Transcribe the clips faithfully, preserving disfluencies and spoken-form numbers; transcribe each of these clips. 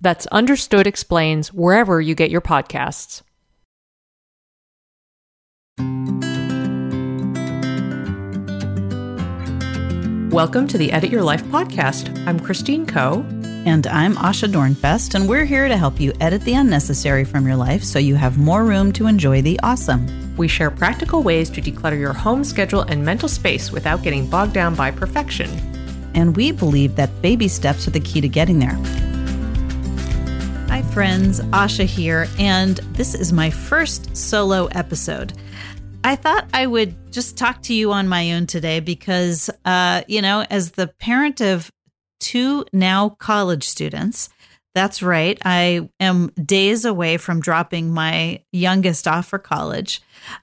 That's Understood Explains wherever you get your podcasts. Welcome to the Edit Your Life podcast. I'm Christine Koh. And I'm Asha Dornfest, and we're here to help you edit the unnecessary from your life so you have more room to enjoy the awesome. We share practical ways to declutter your home, schedule, and mental space without getting bogged down by perfection. And we believe that baby steps are the key to getting there. Hi friends, Asha here, and this is my first solo episode. I thought I would just talk to you on my own today because, uh, you know, as the parent of two now college students, that's right, I am days away from dropping my youngest off for college.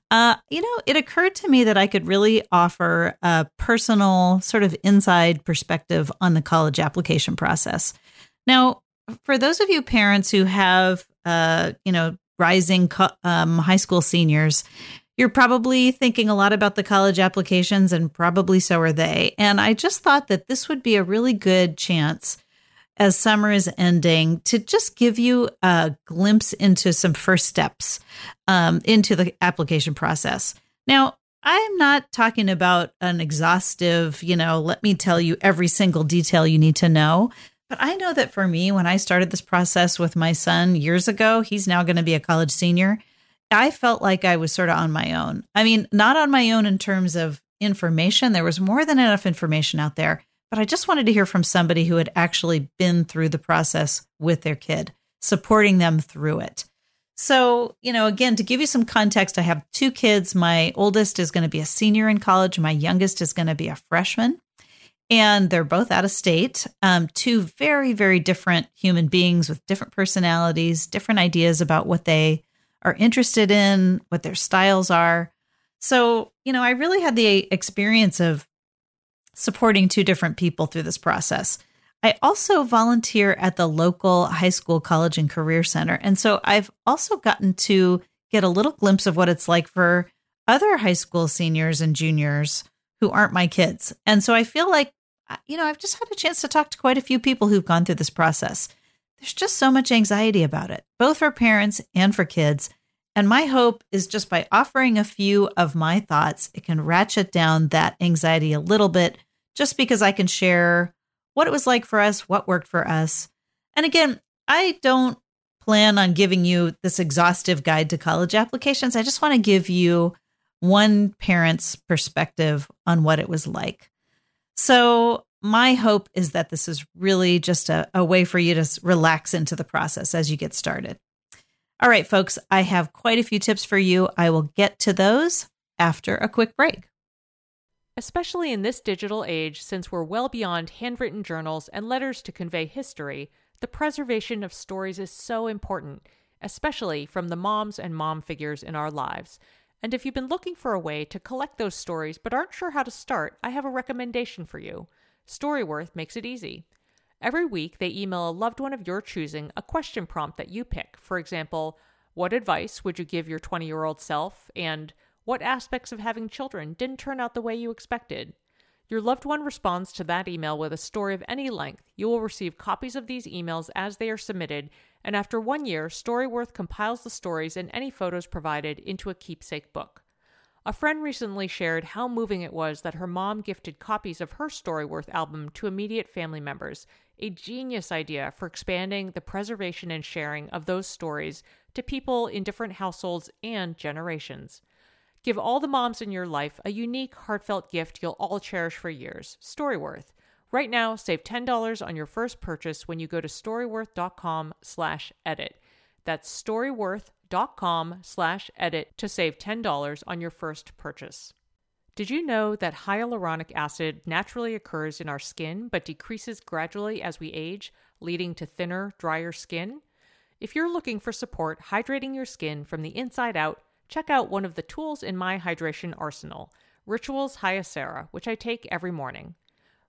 Uh, you know, it occurred to me that I could really offer a personal sort of inside perspective on the college application process. Now, for those of you parents who have, uh, you know, rising co- um, high school seniors, you're probably thinking a lot about the college applications, and probably so are they. And I just thought that this would be a really good chance as summer is ending to just give you a glimpse into some first steps um, into the application process. Now, I'm not talking about an exhaustive, you know, let me tell you every single detail you need to know. But I know that for me, when I started this process with my son years ago, he's now going to be a college senior, I felt like I was sort of on my own. I mean, not on my own in terms of information. There was more than enough information out there, but I just wanted to hear from somebody who had actually been through the process with their kid, supporting them through it. So, you know, again, to give you some context, I have two kids. My oldest is going to be a senior in college. My youngest is going to be a freshman. And they're both out of state, um, two very, very different human beings with different personalities, different ideas about what they are interested in, what their styles are. So, you know, I really had the experience of supporting two different people through this process. I also volunteer at the local high school, college, and career center. And so I've also gotten to get a little glimpse of what it's like for other high school seniors and juniors who aren't my kids. And so I feel like, you know, I've just had a chance to talk to quite a few people who've gone through this process. There's just so much anxiety about it, both for parents and for kids. And my hope is just by offering a few of my thoughts, it can ratchet down that anxiety a little bit, just because I can share what it was like for us, what worked for us. And again, I don't plan on giving you this exhaustive guide to college applications. I just want to give you one parent's perspective on what it was like. So my hope is that this is really just a, a way for you to relax into the process as you get started. All right, folks, I have quite a few tips for you. I will get to those after a quick break. Especially in this digital age, since we're well beyond handwritten journals and letters to convey history, the preservation of stories is so important, especially from the moms and mom figures in our lives. And if you've been looking for a way to collect those stories but aren't sure how to start, I have a recommendation for you. Storyworth makes it easy. Every week, they email a loved one of your choosing a question prompt that you pick. For example, what advice would you give your twenty-year-old self? And what aspects of having children didn't turn out the way you expected? Your loved one responds to that email with a story of any length. You will receive copies of these emails as they are submitted, and after one year, Storyworth compiles the stories and any photos provided into a keepsake book. A friend recently shared how moving it was that her mom gifted copies of her Storyworth album to immediate family members, a genius idea for expanding the preservation and sharing of those stories to people in different households and generations. Give all the moms in your life a unique, heartfelt gift you'll all cherish for years, Storyworth. Right now, save ten dollars on your first purchase when you go to storyworth.com slash edit. That's storyworth.com slash edit to save ten dollars on your first purchase. Did you know that hyaluronic acid naturally occurs in our skin but decreases gradually as we age, leading to thinner, drier skin? If you're looking for support hydrating your skin from the inside out, check out one of the tools in my hydration arsenal, Rituals Hyacera, which I take every morning.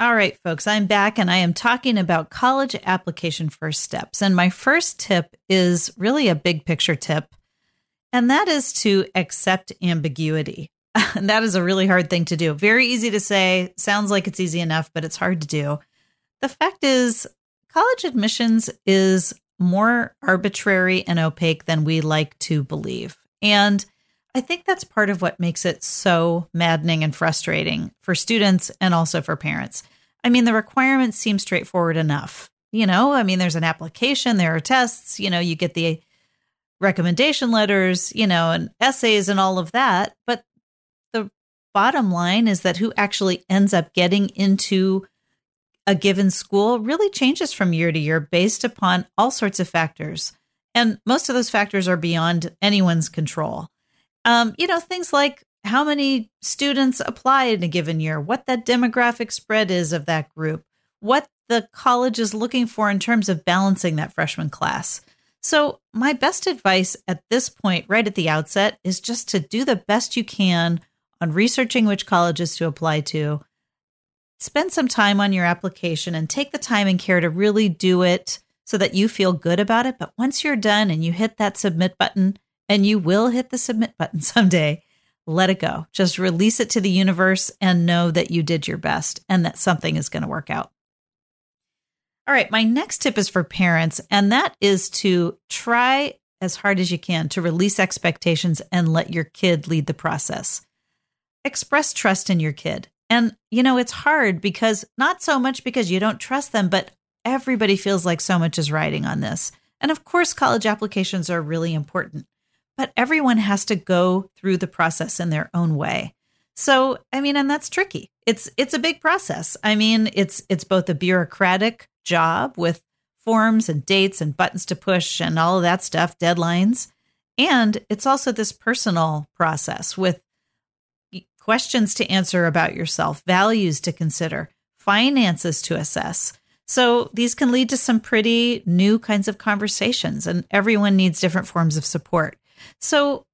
All right, folks, I'm back and I am talking about college application first steps. And my first tip is really a big picture tip, and that is to accept ambiguity. And that is a really hard thing to do. Very easy to say, sounds like it's easy enough, but it's hard to do. The fact is, college admissions is more arbitrary and opaque than we like to believe. And I think that's part of what makes it so maddening and frustrating for students and also for parents. I mean, the requirements seem straightforward enough. You know, I mean, there's an application, there are tests, you know, you get the recommendation letters, you know, and essays and all of that, but bottom line is that who actually ends up getting into a given school really changes from year to year based upon all sorts of factors. And most of those factors are beyond anyone's control. Um, you know, things like how many students apply in a given year, what that demographic spread is of that group, what the college is looking for in terms of balancing that freshman class. So my best advice at this point, right at the outset, is just to do the best you can on researching which colleges to apply to, spend some time on your application and take the time and care to really do it so that you feel good about it. But once you're done and you hit that submit button, and you will hit the submit button someday, let it go. Just release it to the universe and know that you did your best and that something is going to work out. All right, my next tip is for parents, and that is to try as hard as you can to release expectations and let your kid lead the process. Express trust in your kid. And, you know, it's hard because not so much because you don't trust them, but everybody feels like so much is riding on this. And of course, college applications are really important, but everyone has to go through the process in their own way. So, I mean, and that's tricky. It's, it's a big process. I mean, it's, it's both a bureaucratic job with forms and dates and buttons to push and all of that stuff, deadlines. And it's also this personal process with questions to answer about yourself, values to consider, finances to assess. So these can lead to some pretty new kinds of conversations, and everyone needs different forms of support. So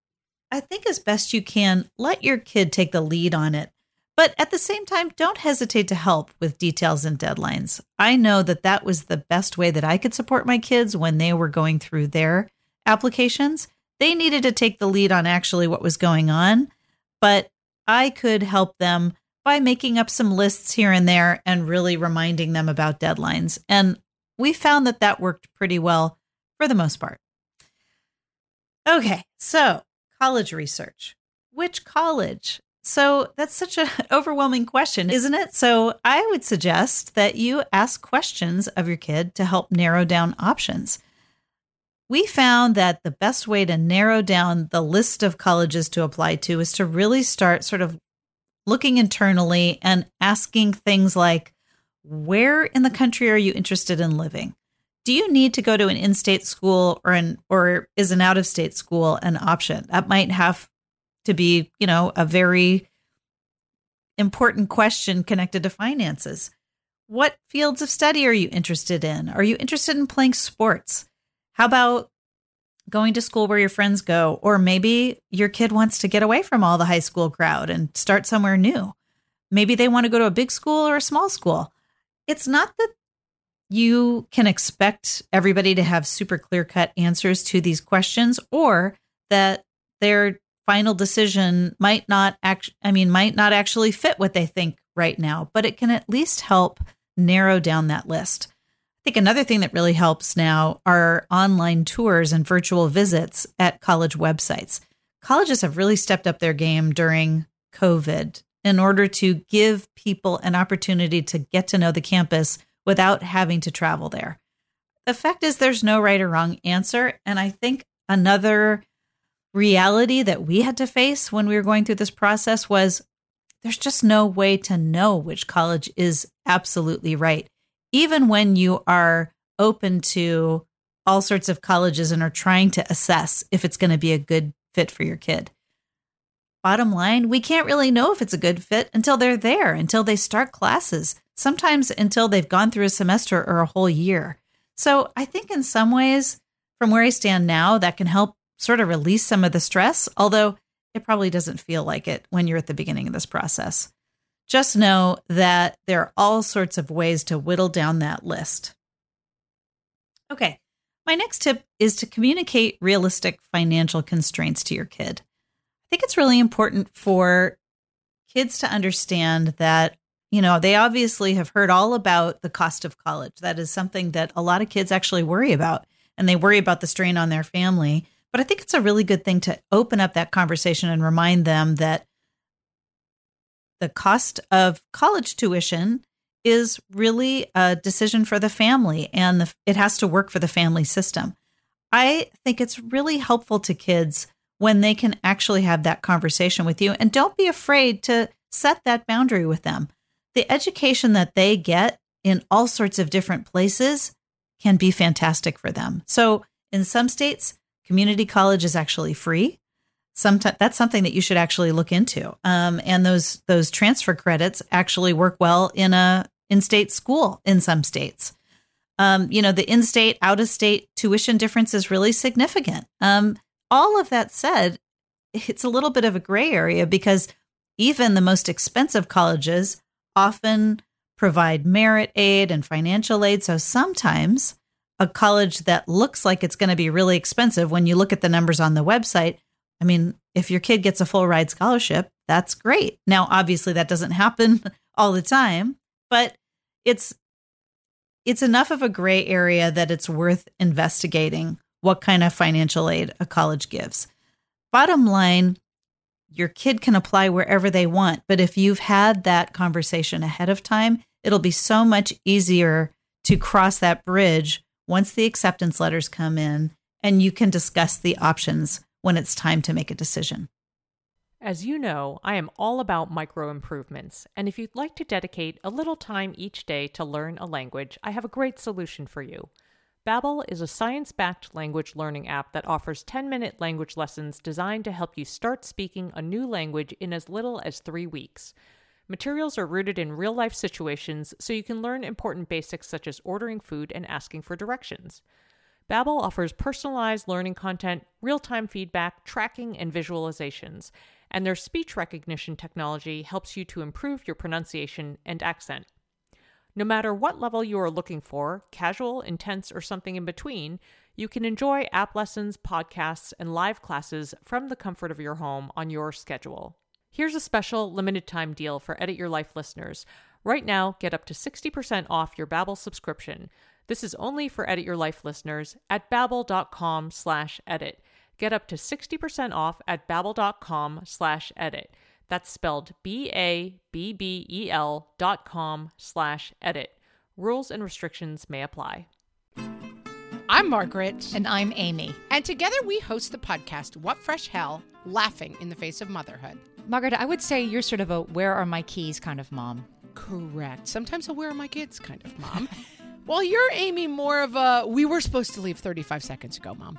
I think as best you can, let your kid take the lead on it. But at the same time, don't hesitate to help with details and deadlines. I know that that was the best way that I could support my kids when they were going through their applications. They needed to take the lead on actually what was going on, but I could help them by making up some lists here and there and really reminding them about deadlines. And we found that that worked pretty well for the most part. Okay, so college research. Which college? So that's such an overwhelming question, isn't it? So I would suggest that you ask questions of your kid to help narrow down options. We found that the best way to narrow down the list of colleges to apply to is to really start sort of looking internally and asking things like, where in the country are you interested in living? Do you need to go to an in-state school or an or is an out-of-state school an option? That might have to be, you know, a very important question connected to finances. What fields of study are you interested in? Are you interested in playing sports? How about going to school where your friends go? Or maybe your kid wants to get away from all the high school crowd and start somewhere new. Maybe they want to go to a big school or a small school. It's not that you can expect everybody to have super clear-cut answers to these questions, or that their final decision might not act, I mean, might not actually fit what they think right now, but it can at least help narrow down that list. I think another thing that really helps now are online tours and virtual visits at college websites. Colleges have really stepped up their game during COVID in order to give people an opportunity to get to know the campus without having to travel there. The fact is, there's no right or wrong answer. And I think another reality that we had to face when we were going through this process was there's just no way to know which college is absolutely right. Even when you are open to all sorts of colleges and are trying to assess if it's going to be a good fit for your kid. Bottom line, we can't really know if it's a good fit until they're there, until they start classes, sometimes until they've gone through a semester or a whole year. So I think in some ways, from where I stand now, that can help sort of release some of the stress, although it probably doesn't feel like it when you're at the beginning of this process. Just know that there are all sorts of ways to whittle down that list. Okay, my next tip is to communicate realistic financial constraints to your kid. I think it's really important for kids to understand that, you know, they obviously have heard all about the cost of college. That is something that a lot of kids actually worry about, and they worry about the strain on their family. But I think it's a really good thing to open up that conversation and remind them that the cost of college tuition is really a decision for the family, and the, it has to work for the family system. I think it's really helpful to kids when they can actually have that conversation with you, and don't be afraid to set that boundary with them. The education that they get in all sorts of different places can be fantastic for them. So in some states, community college is actually free. Sometimes that's something that you should actually look into. Um, and those those transfer credits actually work well in a in-state school in some states. Um, you know, the in-state, out-of-state tuition difference is really significant. Um, all of that said, it's a little bit of a gray area because even the most expensive colleges often provide merit aid and financial aid. So sometimes a college that looks like it's going to be really expensive, when you look at the numbers on the website, I mean, if your kid gets a full ride scholarship, that's great. Now, obviously, that doesn't happen all the time, but it's it's enough of a gray area that it's worth investigating what kind of financial aid a college gives. Bottom line, your kid can apply wherever they want, but if you've had that conversation ahead of time, it'll be so much easier to cross that bridge once the acceptance letters come in and you can discuss the options when it's time to make a decision. As you know, I am all about micro improvements, and if you'd like to dedicate a little time each day to learn a language, I have a great solution for you. Babbel is a science-backed language learning app that offers ten-minute language lessons designed to help you start speaking a new language in as little as three weeks. Materials are rooted in real-life situations, so you can learn important basics such as ordering food and asking for directions. Babbel offers personalized learning content, real-time feedback, tracking, and visualizations, and their speech recognition technology helps you to improve your pronunciation and accent. No matter what level you are looking for, casual, intense, or something in between, you can enjoy app lessons, podcasts, and live classes from the comfort of your home on your schedule. Here's a special limited-time deal for Edit Your Life listeners. Right now, get up to sixty percent off your Babbel subscription. This is only for Edit Your Life listeners at babbel.com slash edit. Get up to sixty percent off at babbel.com slash edit. That's spelled B-A-B-B-E-L dot com slash edit. Rules and restrictions may apply. I'm Margaret. And I'm Amy. And together we host the podcast, What Fresh Hell, Laughing in the Face of Motherhood. Margaret, I would say you're sort of a where are my keys kind of mom. Correct. Sometimes a where are my kids kind of mom. Well, you're, Amy, more of a, we were supposed to leave thirty-five seconds ago, Mom.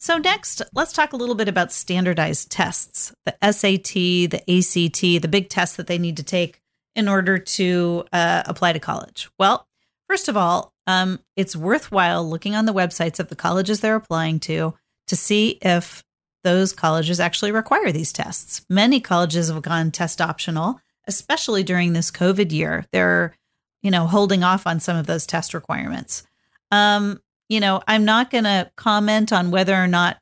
So next, let's talk a little bit about standardized tests, the S A T, the A C T, the big tests that they need to take in order to uh, apply to college. Well, first of all, um, it's worthwhile looking on the websites of the colleges they're applying to to see if those colleges actually require these tests. Many colleges have gone test optional, especially during this COVID year. They're, you know, holding off on some of those test requirements. Um You know, I'm not going to comment on whether or not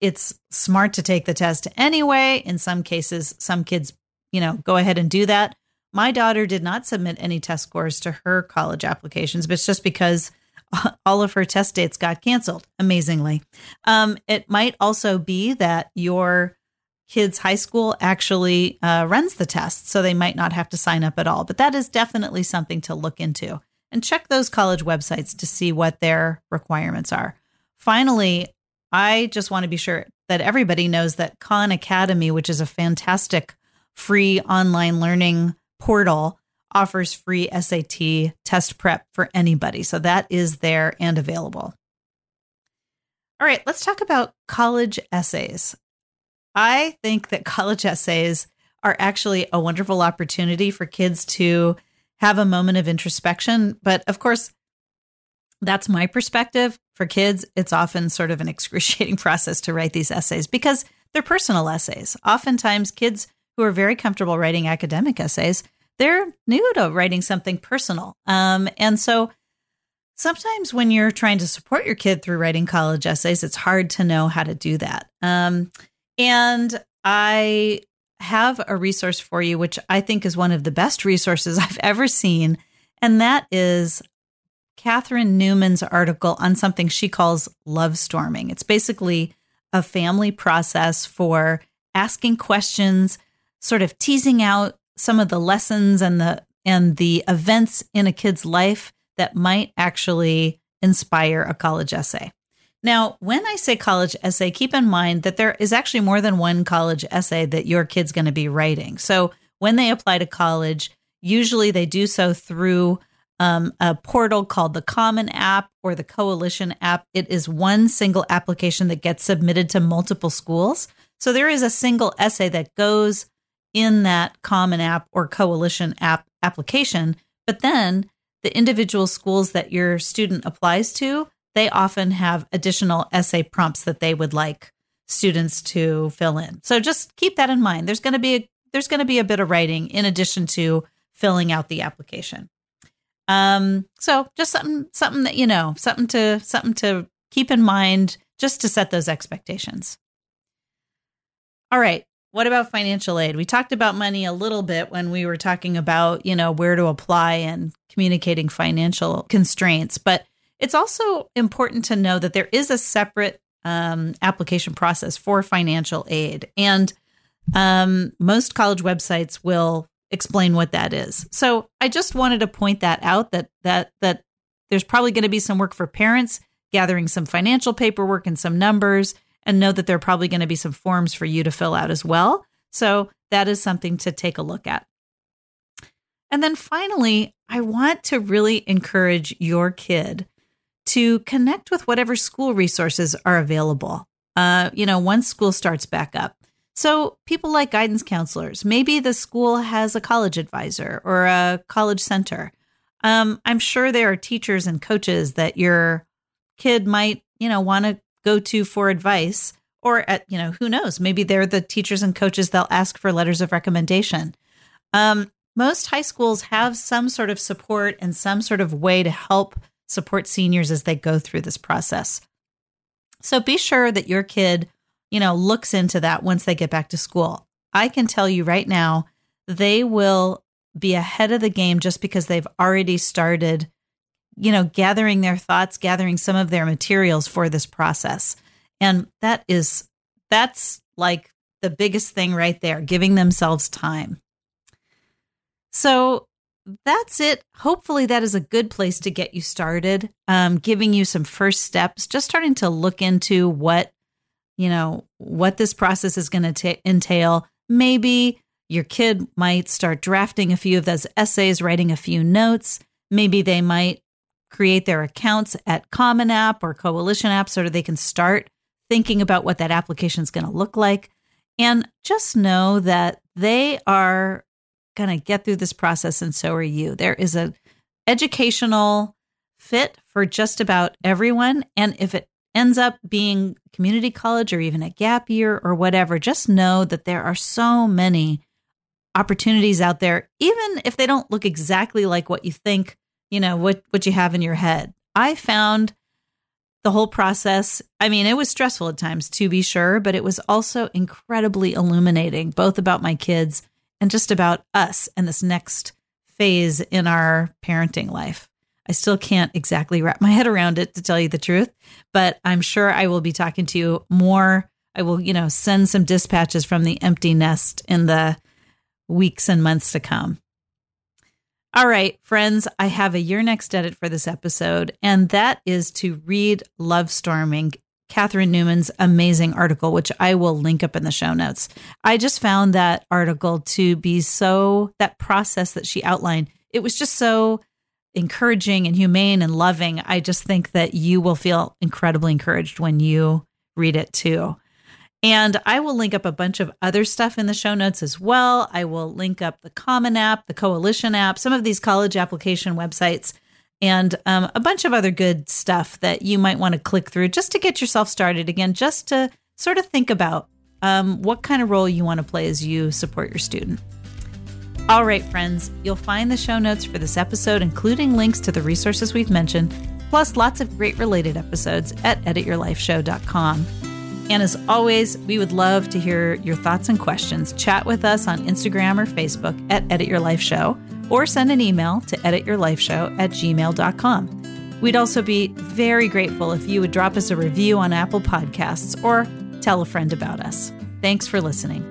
it's smart to take the test anyway. In some cases, some kids, you know, go ahead and do that. My daughter did not submit any test scores to her college applications, but it's just because all of her test dates got canceled, amazingly. Um, it might also be that your kid's high school actually uh, runs the test, so they might not have to sign up at all. But that is definitely something to look into. And check those college websites to see what their requirements are. Finally, I just want to be sure that everybody knows that Khan Academy, which is a fantastic free online learning portal, offers free S A T test prep for anybody. So that is there and available. All right, let's talk about college essays. I think that college essays are actually a wonderful opportunity for kids to have a moment of introspection. But of course, that's my perspective. For kids, it's often sort of an excruciating process to write these essays because they're personal essays. Oftentimes, kids who are very comfortable writing academic essays, they're new to writing something personal. Um, and so sometimes when you're trying to support your kid through writing college essays, it's hard to know how to do that. Um, and I... have a resource for you, which I think is one of the best resources I've ever seen. And that is Catherine Newman's article on something she calls love storming. It's basically a family process for asking questions, sort of teasing out some of the lessons and the and the events in a kid's life that might actually inspire a college essay. Now, when I say college essay, keep in mind that there is actually more than one college essay that your kid's going to be writing. So when they apply to college, usually they do so through um, a portal called the Common App or the Coalition App. It is one single application that gets submitted to multiple schools. So there is a single essay that goes in that Common App or Coalition App application. But then the individual schools that your student applies to, they often have additional essay prompts that they would like students to fill in. So just keep that in mind. There's going to be a, there's going to be a bit of writing in addition to filling out the application. Um, so just something something that you know, something to something to keep in mind, just to set those expectations. All right. What about financial aid? We talked about money a little bit when we were talking about, you know, where to apply and communicating financial constraints, but it's also important to know that there is a separate um, application process for financial aid, and um, most college websites will explain what that is. So I just wanted to point that out, that that that there's probably going to be some work for parents gathering some financial paperwork and some numbers, and know that there are probably going to be some forms for you to fill out as well. So that is something to take a look at. And then finally, I want to really encourage your kid to connect with whatever school resources are available, uh, you know, once school starts back up. So people like guidance counselors, maybe the school has a college advisor or a college center. Um, I'm sure there are teachers and coaches that your kid might, you know, want to go to for advice, or, at, you know, who knows, maybe they're the teachers and coaches they'll ask for letters of recommendation. Um, most high schools have some sort of support and some sort of way to help support seniors as they go through this process. So be sure that your kid, you know, looks into that once they get back to school. I can tell you right now they will be ahead of the game just because they've already started, you know, gathering their thoughts, gathering some of their materials for this process. And that is, that's like the biggest thing right there, giving themselves time. So that's it. Hopefully that is a good place to get you started, um, giving you some first steps, just starting to look into what, you know, what this process is going to entail. Maybe your kid might start drafting a few of those essays, writing a few notes. Maybe they might create their accounts at Common App or Coalition App so that they can start thinking about what that application is going to look like. And just know that they are going to get through this process, and so are you. There is an educational fit for just about everyone. And if it ends up being community college or even a gap year or whatever, just know that there are so many opportunities out there, even if they don't look exactly like what you think, you know, what, what you have in your head. I found the whole process, I mean, it was stressful at times, to be sure, but it was also incredibly illuminating, both about my kids and just about us and this next phase in our parenting life. I still can't exactly wrap my head around it, to tell you the truth, but I'm sure I will be talking to you more. I will, you know, send some dispatches from the empty nest in the weeks and months to come. All right, friends, I have a Your Next Edit for this episode, and that is to read Love Storming, Catherine Newman's amazing article, which I will link up in the show notes. I just found that article to be so, that process that she outlined, it was just so encouraging and humane and loving. I just think that you will feel incredibly encouraged when you read it too. And I will link up a bunch of other stuff in the show notes as well. I will link up the Common App, the Coalition App, some of these college application websites, and um, a bunch of other good stuff that you might want to click through just to get yourself started again, just to sort of think about um, what kind of role you want to play as you support your student. All right, friends, you'll find the show notes for this episode, including links to the resources we've mentioned, plus lots of great related episodes at edit your life show dot com. And as always, we would love to hear your thoughts and questions. Chat with us on Instagram or Facebook at Edit Your Life Show, or send an email to edit your life show at gmail dot com. We'd also be very grateful if you would drop us a review on Apple Podcasts or tell a friend about us. Thanks for listening.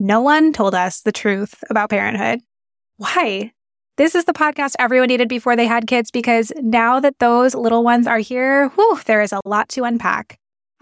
No one told us the truth about parenthood. Why? This is the podcast everyone needed before they had kids, because now that those little ones are here, whew, there is a lot to unpack.